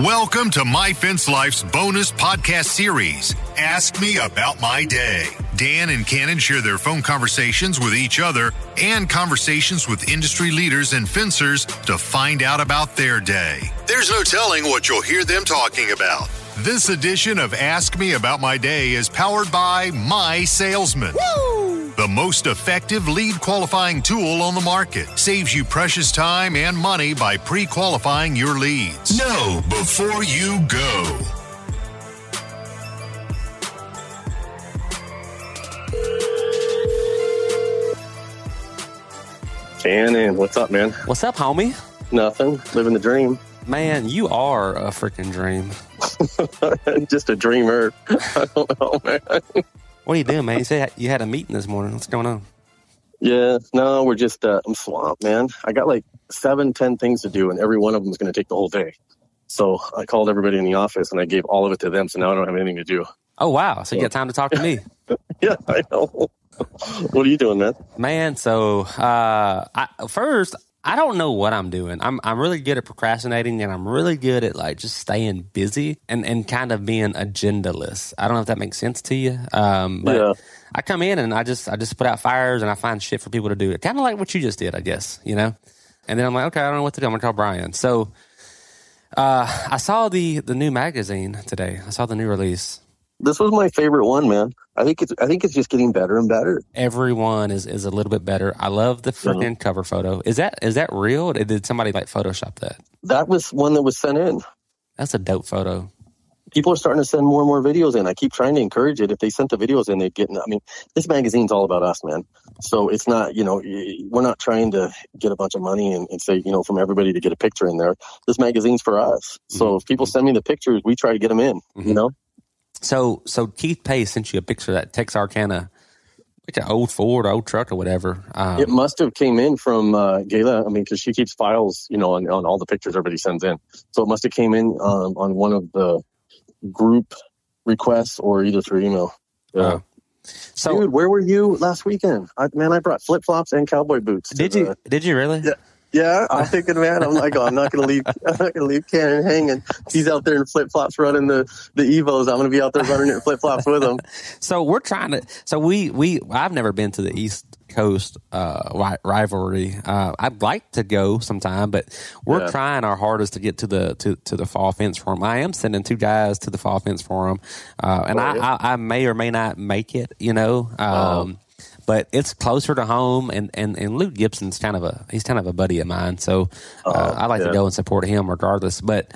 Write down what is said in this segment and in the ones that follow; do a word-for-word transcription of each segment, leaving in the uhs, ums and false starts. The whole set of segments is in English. Welcome to My Fence Life's bonus podcast series, Ask Me About My Day. Dan and Cannon share their phone conversations with each other and conversations with industry leaders and fencers to find out about their day. There's no telling what you'll hear them talking about. This edition of Ask Me About My Day is powered by My Salesman. Woo! The most effective lead qualifying tool on the market. Saves you precious time and money by pre-qualifying your leads. Know before you go. Cannon, what's up, man? What's up, homie? Nothing. Living the dream. Man, you are a freaking dream. Just a dreamer. I don't know, man. What are you doing, man? You said you had a meeting this morning. What's going on? Yeah, no, we're just, uh, I'm swamped, man. I got like seven, ten things to do, and every one of them is going to take the whole day. So I called everybody in the office, and I gave all of it to them, so now I don't have anything to do. Oh, wow. So you got time to talk to me. Yeah, I know. What are you doing, man? Man, so uh, I, first, I don't know what I'm doing. I'm I'm really good at procrastinating, and I'm really good at like just staying busy and, and kind of being agendaless. I don't know if that makes sense to you, um, but yeah. I come in and I just I just put out fires and I find shit for people to do. Kind of like what you just did, I guess, you know. And then I'm like, okay, I don't know what to do. I'm gonna call Brian. So uh, I saw the the new magazine today. I saw the new release. This was my favorite one, man. I think it's I think it's just getting better and better. Everyone is, is a little bit better. I love the freaking mm-hmm. cover photo. Is that is that real? Did somebody like Photoshop that? That was one that was sent in. That's a dope photo. People are starting to send more and more videos in. I keep trying to encourage it. If they sent the videos in, they'd get... I mean, this magazine's all about us, man. So it's not, you know, we're not trying to get a bunch of money and, and say, you know, from everybody to get a picture in there. This magazine's for us. So mm-hmm. if people send me the pictures, we try to get them in, mm-hmm. you know? So, so Keith Pace sent you a picture of that Texarkana, like an old Ford or old truck or whatever. Um, it must have came in from uh, Gayla. I mean, because she keeps files, you know, on, on all the pictures everybody sends in. So it must have came in um, on one of the group requests or either through email. Yeah. Uh, so, dude, where were you last weekend? I, man, I brought flip flops and cowboy boots. Did you? The, did you really? Yeah. Yeah, I'm thinking, man, I'm like, oh, I'm not gonna leave. I'm not gonna leave Cannon hanging. He's out there in flip flops running the, the Evos. I'm gonna be out there running in flip flops with him. So we're trying to. So we we I've never been to the East Coast uh, rivalry. Uh, I'd like to go sometime, but we're yeah. trying our hardest to get to the to, to the Fall Fence Forum. I am sending two guys to the Fall Fence Forum, uh, and oh, I, yeah. I I may or may not make it. You know. Um, oh. But it's closer to home, and, and, and Luke Gibson's kind of a he's kind of a buddy of mine, so uh, uh, I like yeah. to go and support him regardless. But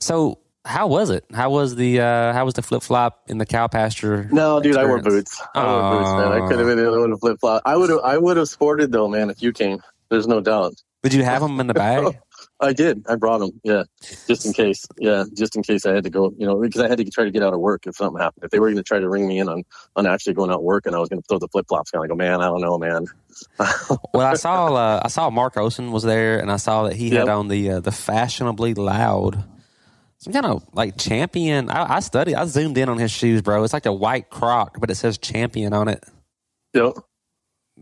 so, how was it? How was the uh, how was the flip flop in the cow pasture? No, dude, experience? I wore boots. I wore uh, boots, man. I could have been the other one to flip flop. I would have I would have sported though, man, if you came. There's no doubt. Did you have them in the bag? I did. I brought them. Yeah, just in case. Yeah, just in case I had to go. You know, because I had to try to get out of work if something happened. If they were going to try to ring me in on, on actually going out work, and I was going to throw the flip flops, kind of go, man, I don't know, man. Well, I saw uh, I saw Mark Olsen was there, and I saw that he yep. had on the uh, the fashionably loud, some kind of like Champion. I, I studied. I zoomed in on his shoes, bro. It's like a white Croc, but it says Champion on it. Yep.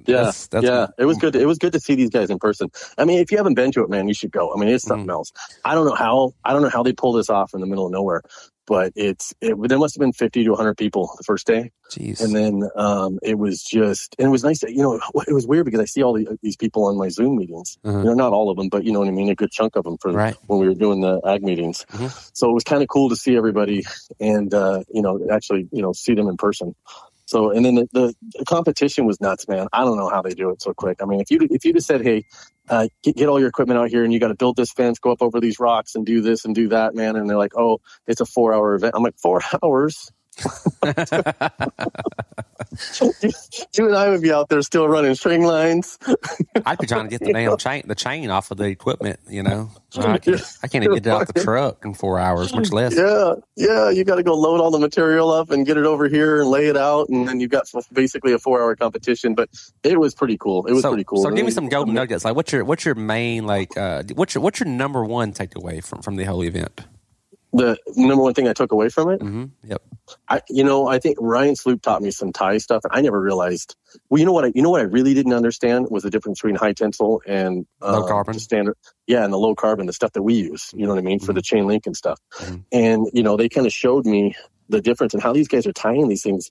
Yeah, that's, that's yeah, cool. It was good. To, it was good to see these guys in person. I mean, if you haven't been to it, man, you should go. I mean, it's something mm. else. I don't know how. I don't know how they pull this off in the middle of nowhere, but it's. It, there must have been fifty to a hundred people the first day, Jeez. and then um, it was just. And it was nice. To, you know, it was weird because I see all the, these people on my Zoom meetings. Mm-hmm. You know, not all of them, but you know what I mean. A good chunk of them for right. when we were doing the ag meetings. Mm-hmm. So it was kind of cool to see everybody, and uh, you know, actually, you know, see them in person. So, and then the, the, the competition was nuts, man. I don't know how they do it so quick. I mean, if you if you just said, hey, uh, get, get all your equipment out here and you got to build this fence, go up over these rocks and do this and do that, man. And they're like, oh, it's a four hour event. I'm like, four hours? you, you and I would be out there still running string lines. I'd be trying to get the damn chain, the chain off of the equipment, you know. I can't, I can't even get it out the truck in four hours, much less. Yeah, yeah. You got to go load all the material up and get it over here and lay it out, and then you've got basically a four-hour competition. But it was pretty cool. It was so, pretty cool. So give me some golden nuggets. Like, what's your what's your main like? Uh, what's your what's your number one takeaway from from the whole event? the number one thing I took away from it. Mm-hmm. Yep. I, you know, I think Ryan Sloop taught me some tie stuff. I never realized. Well, you know what? I, you know what I really didn't understand was the difference between high tensile and uh, low carbon. The standard, yeah, and the low carbon, the stuff that we use. You know what I mean, mm-hmm. for the chain link and stuff. Mm-hmm. And you know, they kind of showed me the difference and how these guys are tying these things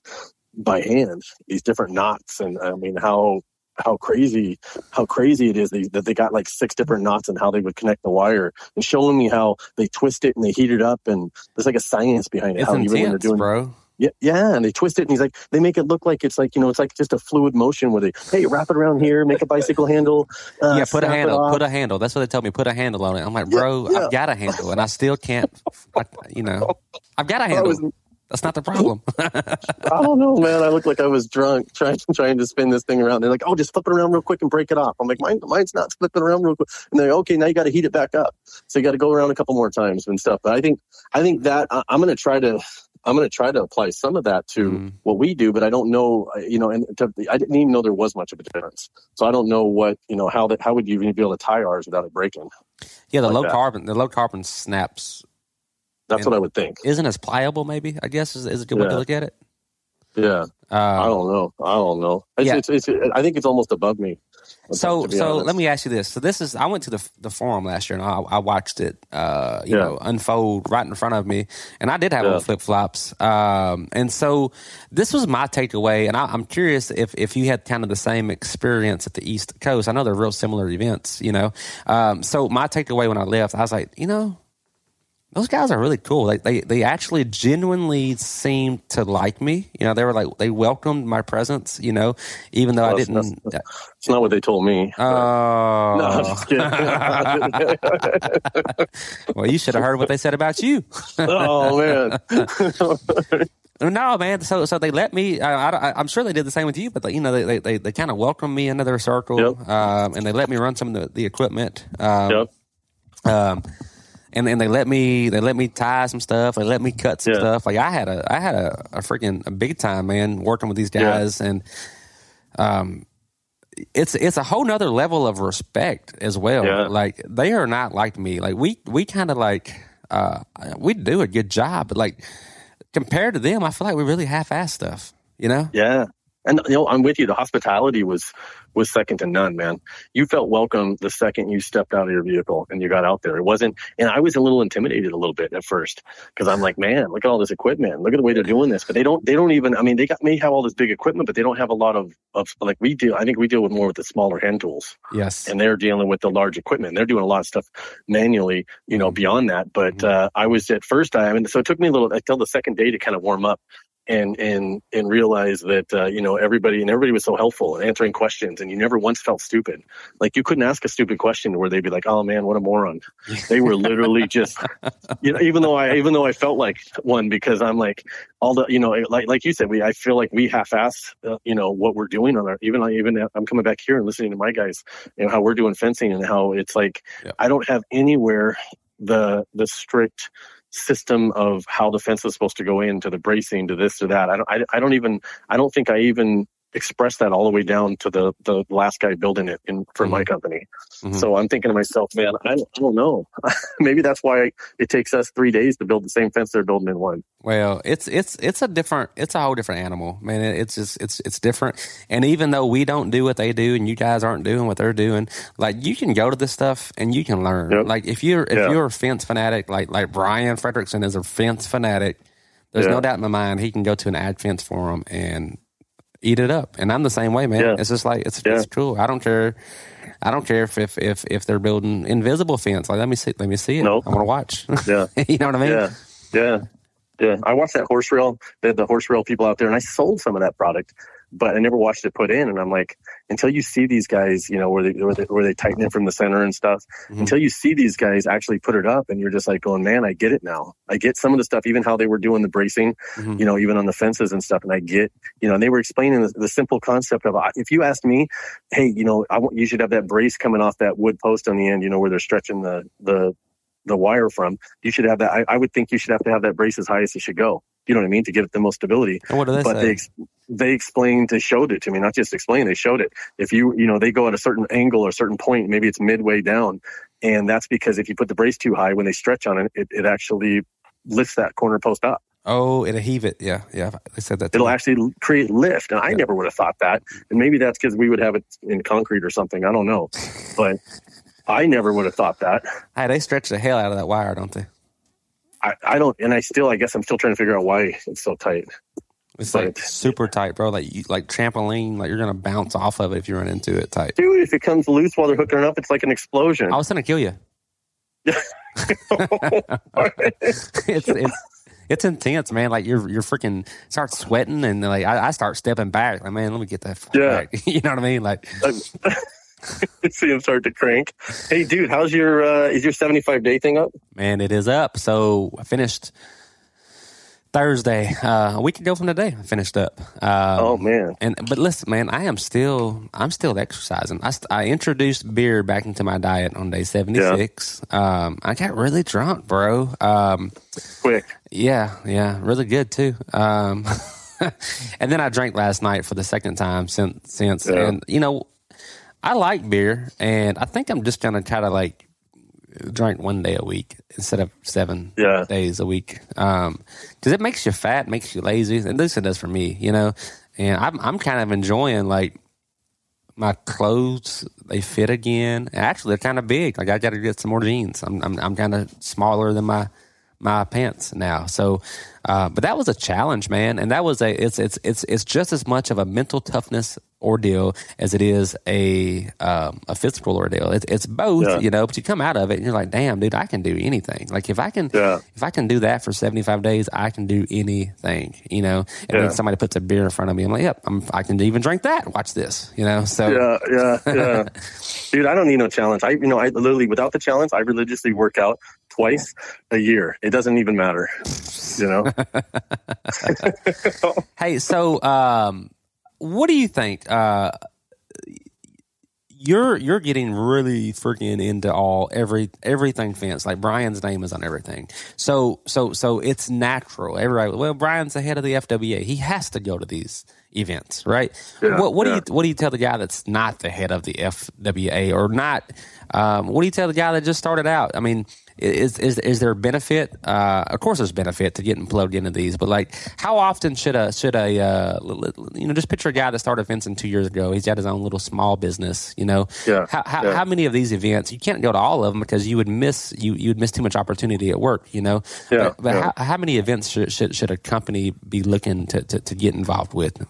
by hand, these different knots, and I mean how. How crazy, how crazy it is that they got like six different knots and how they would connect the wire, and showing me how they twist it and they heat it up, and there's like a science behind it. It's how intense, you really are doing, bro. Yeah, yeah, and they twist it, and he's like, they make it look like it's like you know, it's like just a fluid motion where they hey, wrap it around here, make a bicycle handle. Uh, yeah, put a handle, put a handle. That's what they tell me. Put a handle on it. I'm like, bro, yeah, yeah. I've got a handle, and I still can't. I, you know, I've got a handle. That's not the problem. I don't know, man. I look like I was drunk trying trying to spin this thing around. They're like, oh, just flip it around real quick and break it off. I'm like, Mine, mine's not flipping around real quick. And they're like, okay, now you got to heat it back up. So you got to go around a couple more times and stuff. But I think I think that I, I'm going to try to I'm going to try to apply some of that to mm. what we do. But I don't know, you know, and to, I didn't even know there was much of a difference. So I don't know what, you know, how that how would you even be able to tie ours without it breaking? Yeah, the like low that. carbon, the low carbon snaps. That's and what I would think. Isn't as pliable, maybe, I guess, is, is a good yeah. way to look at it. Yeah. Um, I don't know. I don't know. It's, yeah. it's, it's, it's, I think it's almost above me. So so honest. Let me ask you this. So this is, I went to the the forum last year, and I, I watched it uh, you yeah. know, unfold right in front of me. And I did have yeah. on flip-flops. Um, and so this was my takeaway. And I, I'm curious if, if you had kind of the same experience at the East Coast. I know they're real similar events, you know. Um, so my takeaway when I left, I was like, you know, those guys are really cool. Like they, they actually genuinely seemed to like me. You know, they were like, they welcomed my presence, you know, even though no, I didn't. That's, that's not what they told me. Oh. Uh, no, I'm just kidding. Well, you should have heard what they said about you. Oh, man. No, man. So, so they let me. I, I, I'm sure they did the same with you, but they, you know, they they, they, they kind of welcomed me into their circle, yep. um, and they let me run some of the, the equipment. Um, yep. Um. And and they let me they let me tie some stuff. They let me cut some yeah. stuff. Like I had a I had a, a freaking a big time, man, working with these guys, yeah. and um, it's it's a whole nother level of respect as well. Yeah. Like they are not like me. Like we we kind of like uh we do a good job, but like compared to them, I feel like we really half-ass stuff. You know? Yeah. And you know, I'm with you. The hospitality was was second to none, man. You felt welcome the second you stepped out of your vehicle and you got out there. It wasn't, and I was a little intimidated a little bit at first because I'm like, man, look at all this equipment. Look at the way they're doing this. But they don't, they don't even. I mean, they got may have all this big equipment, but they don't have a lot of of like we deal. I think we deal with more with the smaller hand tools. Yes, and they're dealing with the large equipment. They're doing a lot of stuff manually, you know, beyond that. But uh, I was at first, I, I mean, so it took me a little until the second day to kind of warm up. And and and realize that uh, you know everybody and everybody was so helpful and answering questions, and you never once felt stupid. Like you couldn't ask a stupid question where they'd be like, "Oh man, what a moron!" They were literally just, you know, even though I even though I felt like one because I'm like all the you know like like you said we I feel like we half-assed uh, you know what we're doing on our even even I'm coming back here and listening to my guys and how we're doing fencing and how it's like yeah. I don't have anywhere the the strict. system of how the fence is supposed to go in to the bracing to this to that. I don't. I, I don't even. I don't think I even expressed that all the way down to the the last guy building it in for mm-hmm. my company. Mm-hmm. So I'm thinking to myself, man, I, I don't know. Maybe that's why it takes us three days to build the same fence they're building in one. Well, it's it's it's a different. It's a whole different animal, man. It's just it's it's different. And even though we don't do what they do, and you guys aren't doing what they're doing, like you can go to this stuff and you can learn. Yep. Like if you're if yeah. you're a fence fanatic, like like Brian Fredrickson is a fence fanatic. There's yeah. no doubt in my mind he can go to an ad fence forum and eat it up. And I'm the same way, man. Yeah. It's just like it's yeah. it's cool. I don't care. I don't care if, if if if they're building invisible fence. Like let me see let me see it. Nope. I want to watch. Yeah, you know what I mean. Yeah, yeah, yeah. I watched that horse rail. The, the horse rail people out there, and I sold some of that product, but I never watched it put in. And I'm like, until you see these guys, you know, where they where they, where they tighten it from the center and stuff. Mm-hmm. Until you see these guys actually put it up, and you're just like going, man, I get it now. I get some of the stuff, even how they were doing the bracing, mm-hmm. you know, even on the fences and stuff. And I get, you know, and they were explaining the, the simple concept of if you asked me, hey, you know, I want you should have that brace coming off that wood post on the end, you know, where they're stretching the the the wire from. You should have that. I, I would think you should have to have that brace as high as it should go. You know what I mean? To give it the most stability. And what do they but say? They ex- they explained, they showed it to me, not just explained, they showed it. If you, you know, they go at a certain angle or a certain point, maybe it's midway down. And that's because if you put the brace too high, when they stretch on it, it, it actually lifts that corner post up. Oh, it'll heave it. Yeah, yeah. I said that. It'll me. actually create lift, and I yeah. never would have thought that. And maybe that's because we would have it in concrete or something. I don't know, but I never would have thought that. Hey, they stretch the hell out of that wire, don't they? I, I don't, and I still. I guess I'm still trying to figure out why it's so tight. It's but, like super tight, bro. Like you, like trampoline. Like you're gonna bounce off of it if you run into it tight. Dude, if it comes loose while they're hooking it up, it's like an explosion. I was gonna kill you. it's it's. It's intense, man. Like you're you're freaking start sweating, and like I, I start stepping back. Like, man, let me get that. Yeah, back. You know what I mean. Like, see him start to crank. Hey, dude, how's your uh, is your seventy-five day thing up? Man, it is up. So I finished Thursday uh, a week ago from today. I finished up. Um, oh man! And but listen, man, I am still I'm still exercising. I I introduced beer back into my diet on day seventy-six. Yeah. Um, I got really drunk, bro. Um, Quick. Yeah, yeah, really good too. Um, and then I drank last night for the second time since. since yeah. And you know, I like beer, and I think I'm just gonna try to like drink one day a week instead of seven yeah. days a week. Um, because it makes you fat, makes you lazy. At least it does for me, you know. And I'm I'm kind of enjoying like my clothes. They fit again. Actually, they're kind of big. Like I got to get some more jeans. I'm I'm, I'm kind of smaller than my. my pants now. So, uh, but that was a challenge, man. And that was a, it's, it's, it's, it's just as much of a mental toughness ordeal as it is a, um, a physical ordeal. It's, it's both, yeah. you know, but you come out of it and you're like, damn, dude, I can do anything. Like if I can, yeah. if I can do that for seventy-five days, I can do anything, you know, and yeah. when somebody puts a beer in front of me, I'm like, yep, I'm, I can even drink that. Watch this, you know? So yeah, yeah, yeah. Dude, I don't need no challenge. I, you know, I literally, without the challenge, I religiously work out twice a year. It doesn't even matter, you know? Hey, so um, what do you think? Uh, you're you're getting really freaking into all every everything fence. Like Brian's name is on everything. So so so it's natural. Everybody, well, Brian's the head of the F W A. He has to go to these events, right? Yeah, what what yeah. do you what do you tell the guy that's not the head of the F W A or not? Um, what do you tell the guy that just started out? I mean, Is is is there benefit? Uh, of course, there's benefit to getting plugged into these, but like, how often should a should a uh, you know just picture a guy that started fencing two years ago. He's got his own little small business, you know. Yeah. How how, yeah. how many of these events you can't go to all of them because you would miss you you would miss too much opportunity at work, you know. Yeah. But, but yeah. How, how many events should, should should a company be looking to to, to get involved with?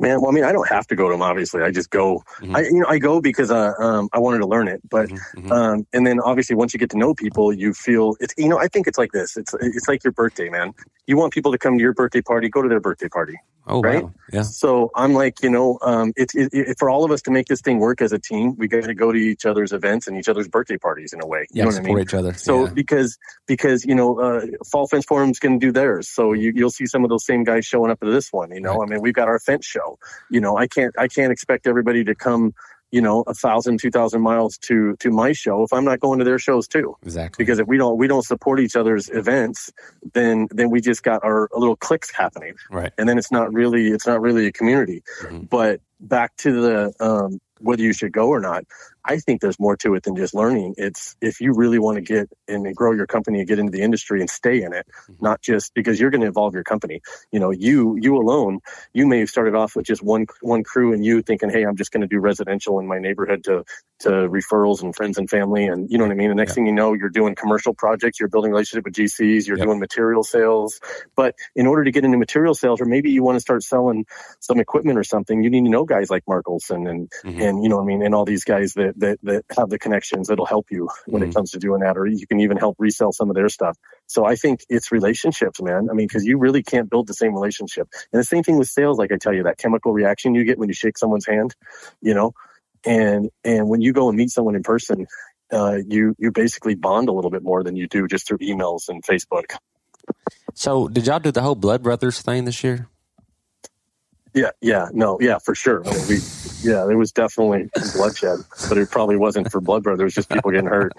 Man, well, I mean, I don't have to go to them. Obviously, I just go. Mm-hmm. I, you know, I go because uh, um, I wanted to learn it. But mm-hmm. um, and then obviously, once you get to know people, you feel it's. You know, I think it's like this. It's it's like your birthday, man. You want people to come to your birthday party. Go to their birthday party. Oh, right. Wow. Yeah. So I'm like, you know, um, it's it, it, for all of us to make this thing work as a team. We got to go to each other's events and each other's birthday parties in a way. You yeah, know what I mean? Support each other. So yeah. because because you know, uh, Fall Fence Forum's going to do theirs. So you you'll see some of those same guys showing up to this one. You know, right. I mean, we've got our fence show. You know, I can't I can't expect everybody to come, you know, a thousand, two thousand miles to to my show if I'm not going to their shows too. Exactly. Because if we don't we don't support each other's events, then then we just got our little cliques happening. Right. And then it's not really it's not really a community. Mm-hmm. But back to the um, whether you should go or not, I think there's more to it than just learning. It's if you really want to get and grow your company and get into the industry and stay in it, not just because you're going to involve your company. You know, you you alone, you may have started off with just one one crew and you thinking, hey, I'm just going to do residential in my neighborhood to to referrals and friends and family. And you know what I mean? The next yeah. thing you know, you're doing commercial projects, you're building relationship with G Cs, you're yep. doing material sales. But in order to get into material sales, or maybe you want to start selling some equipment or something, you need to know guys like Mark Olsen and, mm-hmm. and you know what I mean? And all these guys that That, that have the connections that'll help you when mm-hmm. it comes to doing that, or you can even help resell some of their stuff. So I think it's relationships, man. I mean, because you really can't build the same relationship. And the same thing with sales, like I tell you, that chemical reaction you get when you shake someone's hand, you know, and and when you go and meet someone in person, uh, you you basically bond a little bit more than you do just through emails and Facebook. So did y'all do the whole Blood Brothers thing this year? Yeah, yeah, no, yeah, for sure. I mean, we, yeah, there was definitely bloodshed, but it probably wasn't for blood brothers, just people getting hurt.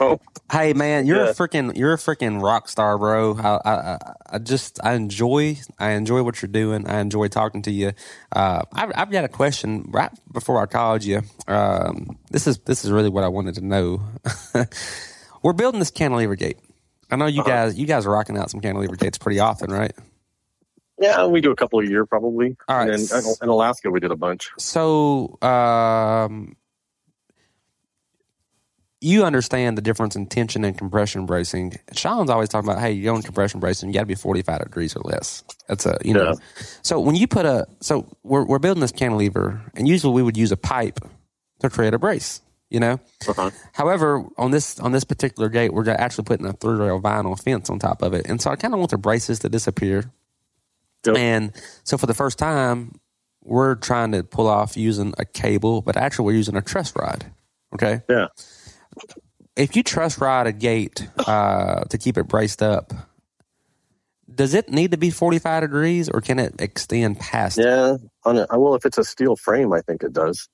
Oh. Hey, man, you're yeah. a freaking you're a freaking rock star, bro. I, I I just I enjoy I enjoy what you're doing. I enjoy talking to you. Uh, I've I've got a question right before I called you. Um, this is this is really what I wanted to know. We're building this cantilever gate, I know you uh-huh. guys you guys are rocking out some cantilever dates pretty often, right? Yeah, we do a couple a year probably. All right. And then in Alaska, we did a bunch. So um, you understand the difference in tension and compression bracing. Sean's always talking about, hey, you're on compression bracing, you got to be forty-five degrees or less. That's a, you yeah. know. So when you put a, so we're, we're building this cantilever, and usually we would use a pipe to create a brace. You know, uh-huh. However, on this on this particular gate, we're actually putting a three rail vinyl fence on top of it, and so I kind of want the braces to disappear. Yep. And so, for the first time, we're trying to pull off using a cable, but actually, we're using a truss rod. Okay, yeah. If you truss rod a gate uh, to keep it braced up, does it need to be forty-five degrees, or can it extend past? Yeah, on a, well, if it's a steel frame, I think it does.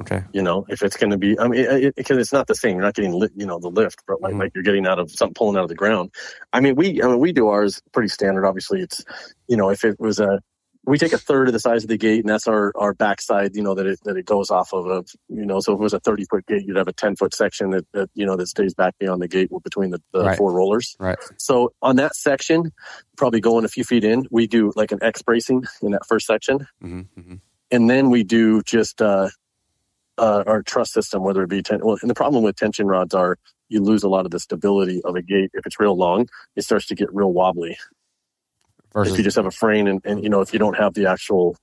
Okay. You know, if it's going to be, I mean, because it, it, it's not the same. You're not getting, you know, the lift, but like, mm-hmm. like you're getting out of something, pulling out of the ground. I mean, we, I mean, we do ours pretty standard. Obviously, it's, you know, if it was a, we take a third of the size of the gate, and that's our, our backside, you know, that it that it goes off of, a, you know, so if it was a thirty foot gate, you'd have a ten foot section that, that you know, that stays back beyond the gate between the, the right. four rollers. Right. So on that section, probably going a few feet in, we do like an X bracing in that first section. Mm-hmm. Mm-hmm. And then we do just, uh, Uh, our truss system, whether it be ten, well, and the problem with tension rods are you lose a lot of the stability of a gate. If it's real long, it starts to get real wobbly. Versus, if you just have a frame and, and you know, if you don't have the actual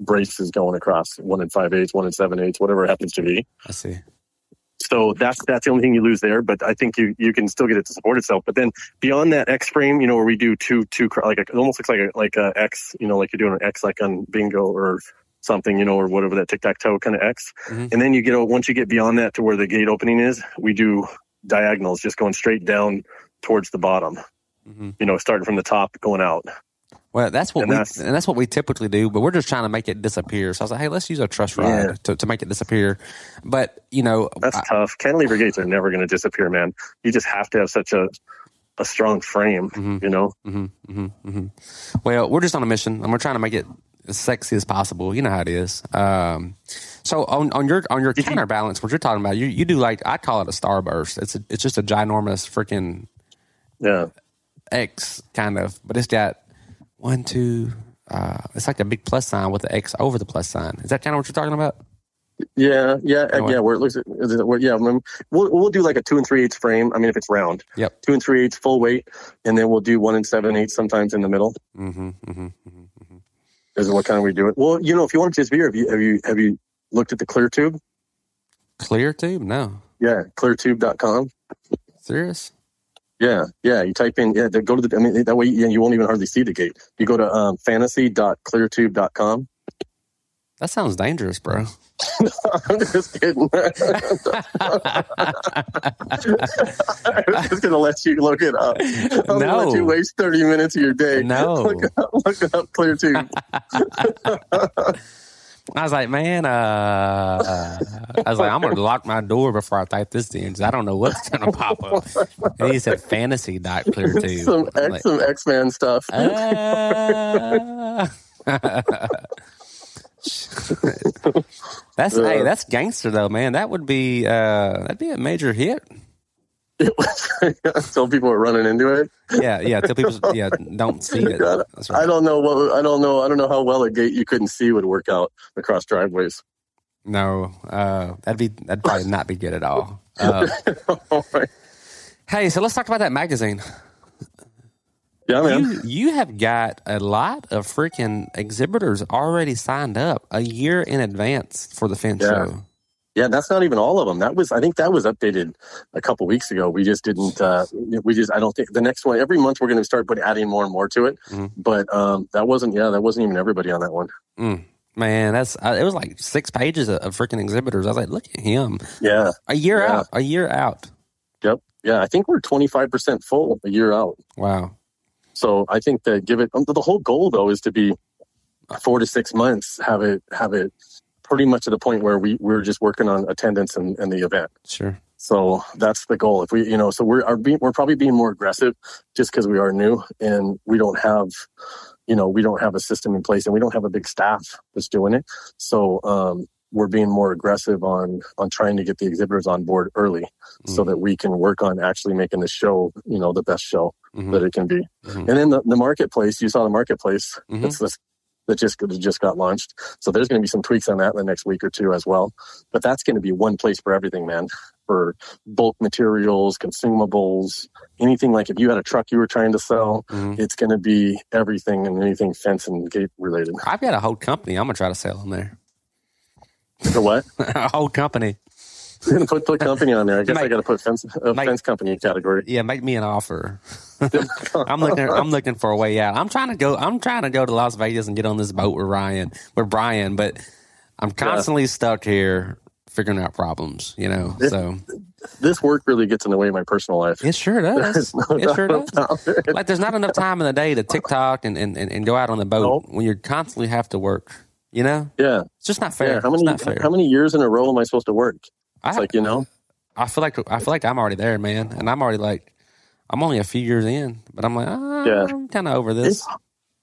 braces going across, one and five eighths, one and seven eighths, whatever it happens to be. I see. So that's that's the only thing you lose there, but I think you, you can still get it to support itself. But then beyond that X frame, you know, where we do two two like a, it almost looks like a, like a X, you know, like you're doing an X like on bingo or something, you know, or whatever, that tic-tac-toe kind of X. Mm-hmm. And then you get, once you get beyond that to where the gate opening is, we do diagonals, just going straight down towards the bottom, mm-hmm. you know, starting from the top, going out. Well, that's what and we that's, and that's what we typically do, but we're just trying to make it disappear. So I was like, hey, let's use a truss rod yeah. to, to make it disappear. But, you know. That's I, tough. Cantilever gates are never going to disappear, man. You just have to have such a... a strong frame, mm-hmm. you know? Mm-hmm, mm-hmm, mm-hmm. Well, we're just on a mission, and we're trying to make it as sexy as possible. You know how it is. Um, so on, on your on your Did counterbalance, you, what you're talking about, you, you do like, I call it a starburst. It's a, it's just a ginormous freaking yeah. X kind of, but it's got one, two, uh, it's like a big plus sign with the X over the plus sign. Is that kind of what you're talking about? Yeah, yeah, anyway. yeah. Where it looks, where, yeah. We'll we'll do like a two and three eighths frame. I mean, if it's round, yep. Two and three eighths full weight, and then we'll do one and seven eighths sometimes in the middle. Mm-hmm, mm-hmm, mm-hmm. Is what kind of we do it? Well, you know, if you want to just be, have you have you have you looked at the ClearTube? ClearTube, no. Yeah, clear tube dot com. Serious? Yeah, yeah. You type in yeah. Go to the. I mean, that way you, you won't even hardly see the gate. You go to um, fantasy dot clear tube dot com. That sounds dangerous, bro. I'm just kidding. I was just going to let you look it up. I'm no. going to let you waste thirty minutes of your day. No. Look up, look up ClearTube. I was like, man, uh, I was like, I'm going to lock my door before I type this in because I don't know what's going to pop up. And he said fantasy dot clear tube. Some, X, like, some X-Men stuff. Uh, that's uh, hey, that's gangster though, man. That would be uh, that'd be a major hit. It was until people were running into it. Yeah, yeah. Until people, yeah, don't see it. God, right. I don't know what I don't know. I don't know how well a gate you couldn't see would work out across driveways. No, uh, that'd be that'd probably not be good at all. Uh, all right. Hey, so let's talk about that magazine. Yeah, man. You, you have got a lot of freaking exhibitors already signed up a year in advance for the fence yeah. show. Yeah, that's not even all of them. That was, I think that was updated a couple weeks ago. We just didn't, uh, we just, I don't think, the next one, every month we're going to start putting, adding more and more to it. Mm-hmm. But um, that wasn't, yeah, that wasn't even everybody on that one. Mm. Man, that's uh, it was like six pages of, of freaking exhibitors. I was like, look at him. Yeah. A year yeah. out, a year out. Yep. Yeah, I think we're twenty-five percent full a year out. Wow. So I think that give it the whole goal though is to be four to six months have it have it pretty much to the point where we we're just working on attendance and, and the event. Sure. So that's the goal. If we you know so we're are being, we're probably being more aggressive just because we are new and we don't have you know we don't have a system in place and we don't have a big staff that's doing it. So um, we're being more aggressive on on trying to get the exhibitors on board early, mm-hmm. so that we can work on actually making the show, you know, the best show mm-hmm. that it can be. Mm-hmm. And then the, the marketplace, you saw the marketplace mm-hmm. it's this, that just just got launched. So there's going to be some tweaks on that in the next week or two as well. But that's going to be one place for everything, man. For bulk materials, consumables, anything. Like if you had a truck you were trying to sell, mm-hmm. it's going to be everything and anything fence and gate related. I've got a whole company I'm going to try to sell in there. For what? A whole company. You're going to put, put company on there. I guess make, I got to put fence, uh, make, fence company category. Yeah, make me an offer. I'm looking. I'm looking for a way out. I'm trying to go. I'm trying to go to Las Vegas and get on this boat with Ryan, with Brian. But I'm constantly yeah. stuck here, figuring out problems. You know, it, so this work really gets in the way of my personal life. It sure does. No it sure does. It. Like there's not enough time in the day to TikTok and and, and, and go out on the boat nope. when you constantly have to work. You know. Yeah. It's just not fair. Yeah. How many? It's not fair. How many years in a row am I supposed to work? It's I, like, you know, I feel like I feel like I'm already there, man, and I'm already like I'm only a few years in, but I'm like, oh, yeah. I'm kind of over this. It's,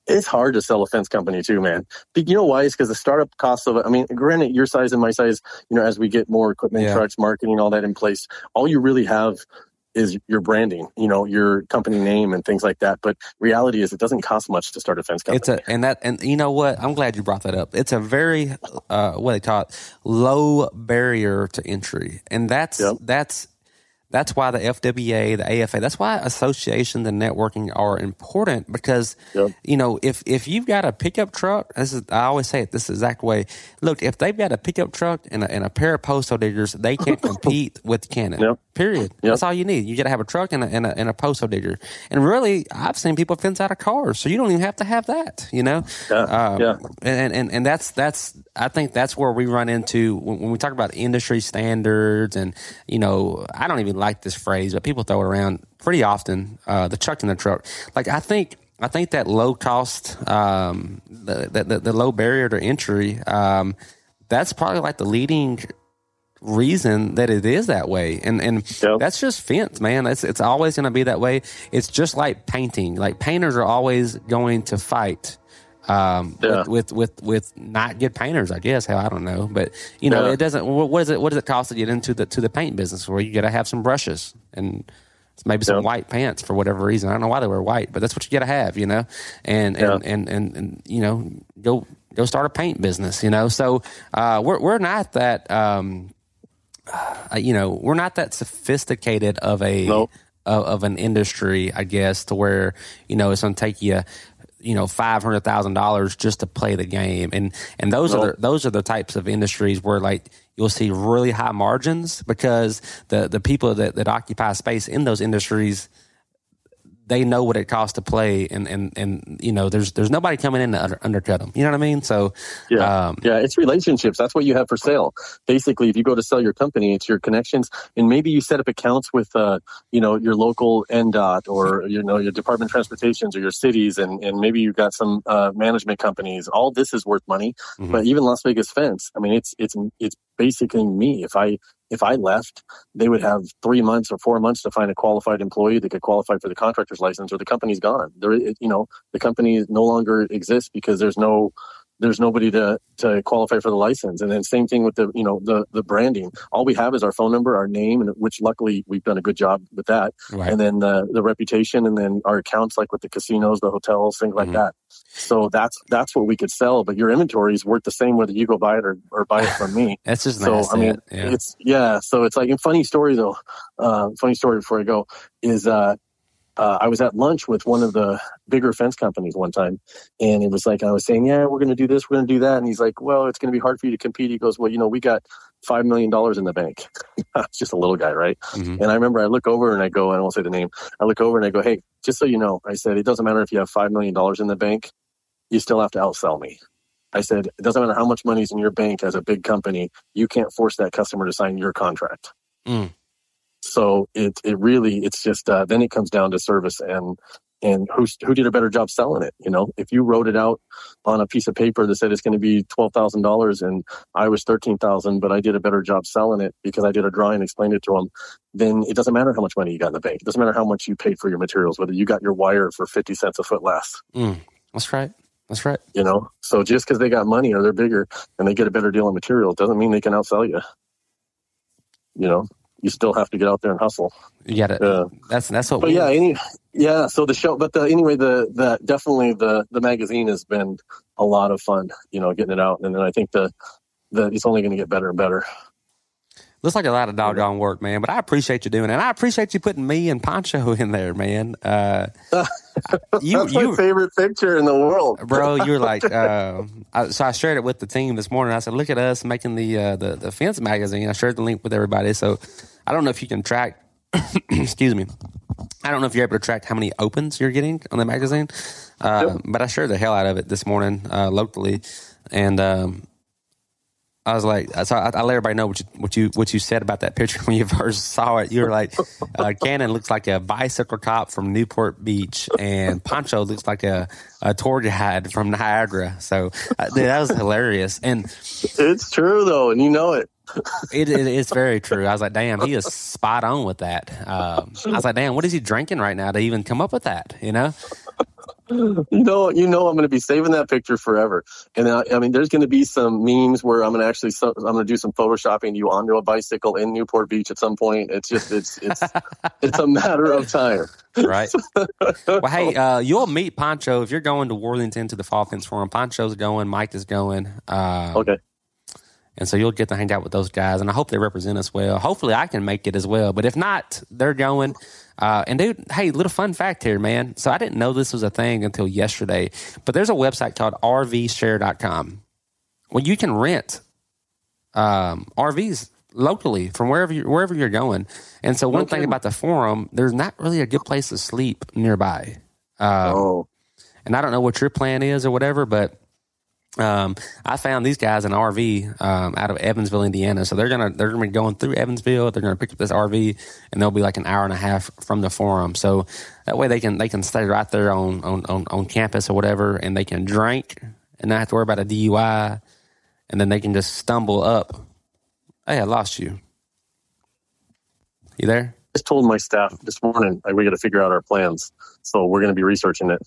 it's hard to sell a fence company too, man. But you know why? It's because the startup costs of it. I mean, granted, your size and my size, you know, as we get more equipment, yeah. trucks, marketing, all that in place, all you really have is your branding, you know, your company name and things like that. But reality is, it doesn't cost much to start a fence company. It's a and that and you know what? I'm glad you brought that up. It's a very uh, what they call it, low barrier to entry, and that's yep. that's that's why the F W A, the A F A, that's why associations and networking are important. Because yep. you know, if if you've got a pickup truck, this is I always say it this exact way. Look, if they've got a pickup truck and a, and a pair of postal diggers, they can't compete with Canon. Yep. Period. Yep. That's all you need. You got to have a truck and a, and a and a postal digger. And really, I've seen people fence out of cars, so you don't even have to have that. You know, yeah, um, yeah. And, and and that's that's I think that's where we run into when, when we talk about industry standards. And you know, I don't even like this phrase, but people throw it around pretty often. Uh, the chuck in the truck. Like I think I think that low cost, um, the, the the low barrier to entry. Um, that's probably like the leading reason that it is that way, and and yep. that's just fence, man. It's it's always going to be that way. It's just like painting. Like painters are always going to fight um yeah. with, with with with not good painters, I guess. How I don't know, but you know, yeah. it doesn't. What is it? What does it cost to get into the to the paint business? Where you got to have some brushes and maybe some yep. white pants for whatever reason. I don't know why they were white, but that's what you got to have, you know. And yeah. and, and and and you know, go go start a paint business, you know. So uh, we're we're not that. Um, Uh, you know, we're not that sophisticated of a nope. of, of an industry, I guess, to where, you know, it's going to take you, you know, five hundred thousand dollars just to play the game, and and those nope. are the, those are the types of industries where like you'll see really high margins because the the people that, that occupy space in those industries, they know what it costs to play, and, and, and you know, there's there's nobody coming in to under, undercut them. You know what I mean? So yeah, um, yeah, it's relationships. That's what you have for sale. Basically, if you go to sell your company, it's your connections, and maybe you set up accounts with, uh, you know, your local N D O T or you know your Department of Transportations or your cities, and, and maybe you've got some uh, management companies. All this is worth money, mm-hmm. but even Las Vegas Fence. I mean, it's it's it's basically me. If I If I left, they would have three months or four months to find a qualified employee that could qualify for the contractor's license, or the company's gone. There, you know, the company no longer exists because there's no, there's nobody to to qualify for the license. And then same thing with the, you know, the the branding. All we have is our phone number, our name, and which luckily we've done a good job with that. Right. And then the the reputation, and then our accounts, like with the casinos, the hotels, things like mm-hmm. that. So that's that's what we could sell, but your inventory is worth the same whether you go buy it or, or buy it from me. That's just so nice. I mean, yeah. it's yeah. So it's like a funny story though. Uh, funny story before I go is uh, uh, I was at lunch with one of the bigger fence companies one time, and it was like I was saying, yeah, we're going to do this, we're going to do that, and he's like, well, it's going to be hard for you to compete. He goes, well, you know, we got five million dollars in the bank. It's just a little guy, right? Mm-hmm. And I remember I look over and I go, I won't say the name. I look over and I go, hey, just so you know, I said, it doesn't matter if you have five million dollars in the bank, you still have to outsell me. I said, it doesn't matter how much money's in your bank as a big company, you can't force that customer to sign your contract. Mm. So it it really it's just uh, then it comes down to service and and who who did a better job selling it. You know, if you wrote it out on a piece of paper that said it's going to be twelve thousand dollars and I was thirteen thousand, but I did a better job selling it because I did a drawing and explained it to them, then it doesn't matter how much money you got in the bank. It doesn't matter how much you paid for your materials, whether you got your wire for fifty cents a foot less. Mm. That's right. That's right. You know, so just because they got money or they're bigger and they get a better deal on material doesn't mean they can outsell you. You know, you still have to get out there and hustle. You got it. Uh, that's that's what. But we yeah, any, yeah. So the show, but the, anyway, the the definitely the the magazine has been a lot of fun. You know, getting it out, and then I think the the it's only going to get better and better. Looks like a lot of doggone work, man. But I appreciate you doing it. And I appreciate you putting me and Pancho in there, man. Uh, you, That's you, my favorite picture in the world, bro. You're like, uh, I, so I shared it with the team this morning. I said, "Look at us making the uh, the, the fence magazine." I shared the link with everybody. So I don't know if you can track. excuse me. I don't know if you're able to track how many opens you're getting on the magazine, uh, yep. but I shared the hell out of it this morning uh, locally, and. Um, I was like, so I, I let everybody know what you what you what you said about that picture when you first saw it. You were like, uh, Cannon looks like a bicycle cop from Newport Beach, and Pancho looks like a, a tour guide from Niagara. So uh, dude, that was hilarious, and it's true though, and you know it. it, it it's very true. I was like, damn, he is spot on with that. Um, I was like, damn, what is he drinking right now to even come up with that? You know. You know, you know, I'm going to be saving that picture forever. And I, I mean, there's going to be some memes where I'm going to actually, so, I'm going to do some photoshopping you onto a bicycle in Newport Beach at some point. It's just, it's, it's, it's a matter of time, right? Well, hey, uh, you'll meet Pancho if you're going to Worthington to the Fall Fence Forum. Pancho's going, Mike is going. Uh, okay. And so you'll get to hang out with those guys, and I hope they represent us well. Hopefully, I can make it as well. But if not, they're going. Uh, and dude, hey, little fun fact here, man. So I didn't know this was a thing until yesterday, but there's a website called R V share dot com where you can rent um, R Vs locally from wherever you, wherever you're going. And so one okay. thing about the forum, there's not really a good place to sleep nearby. Um, oh. And I don't know what your plan is or whatever, but. Um, I found these guys in an R V um, out of Evansville, Indiana. So they're gonna they're gonna be going through Evansville. They're gonna pick up this R V, and they'll be like an hour and a half from the forum. So that way they can they can stay right there on on on, on campus or whatever, and they can drink and not have to worry about a D U I, and then they can just stumble up. Hey, I lost you. You there? I just told my staff this morning we got to figure out our plans, so we're gonna be researching it.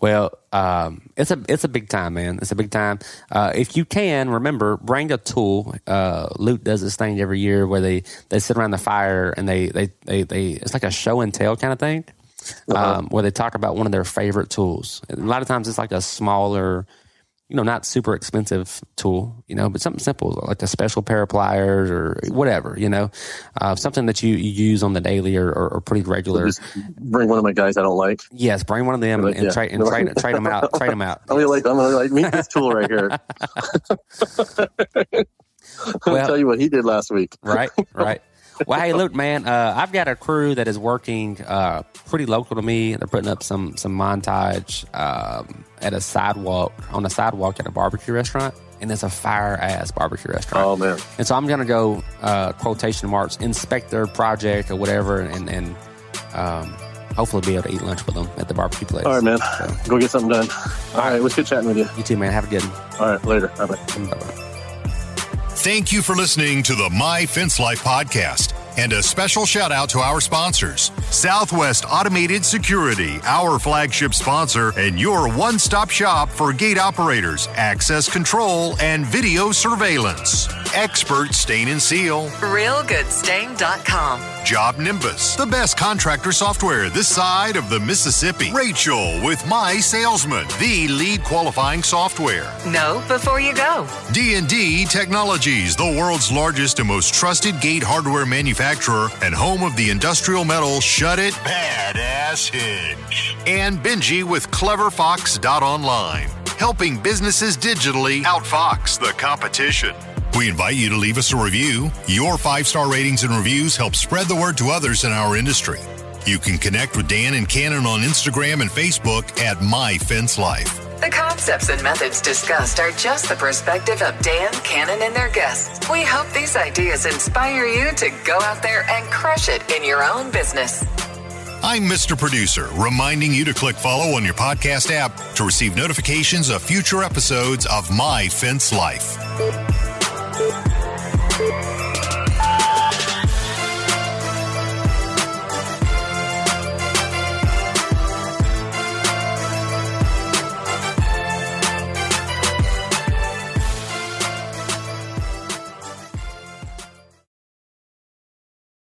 Well, um, it's a it's a big time, man. It's a big time. Uh, if you can, remember, bring a tool. Uh, Luke does this thing every year where they, they sit around the fire and they, they, they, they it's like a show and tell kind of thing um, uh-huh. where they talk about one of their favorite tools. And a lot of times it's like a smaller, you know, not super expensive tool, you know, but something simple like a special pair of pliers or whatever, you know, uh, something that you, you use on the daily or, or, or pretty regular. So bring one of my guys I don't like. Yes, bring one of them like, and, yeah. tra- and tra- tra- trade them out. Trade them out. I'm gonna like, I'm gonna like meet this tool right here. I'll well, tell you what he did last week. Right, right. Well, hey, Luke, man, uh, I've got a crew that is working uh, pretty local to me. They're putting up some some montage um, at a sidewalk, on a sidewalk at a barbecue restaurant, and it's a fire-ass barbecue restaurant. Oh, man. And so I'm going to go, uh, quotation marks, inspect their project or whatever, and, and um, hopefully be able to eat lunch with them at the barbecue place. All right, man. So, go get something done. All, all right, right, it was good chatting with you. You too, man. Have a good one. All right, later. Bye-bye. Bye-bye. Thank you for listening to the My Fence Life podcast, and a special shout out to our sponsors, Southwest Automated Security, our flagship sponsor and your one-stop shop for gate operators, access control, and video surveillance. Expert Stain and Seal, real good stain dot com. Job Nimbus, the best contractor software this side of the Mississippi. Rachel with My Salesman, the lead qualifying software. Know before you go. D and D Technologies, the world's largest and most trusted gate hardware manufacturer and home of the industrial metal Shut It Badass Hinge. And Benji with clever fox dot online, helping businesses digitally outfox the competition. We invite you to leave us a review. Your five-star ratings and reviews help spread the word to others in our industry. You can connect with Dan and Cannon on Instagram and Facebook at My Fence Life. The concepts and methods discussed are just the perspective of Dan, Cannon, and their guests. We hope these ideas inspire you to go out there and crush it in your own business. I'm Mister Producer, reminding you to click follow on your podcast app to receive notifications of future episodes of My Fence Life. Thank you.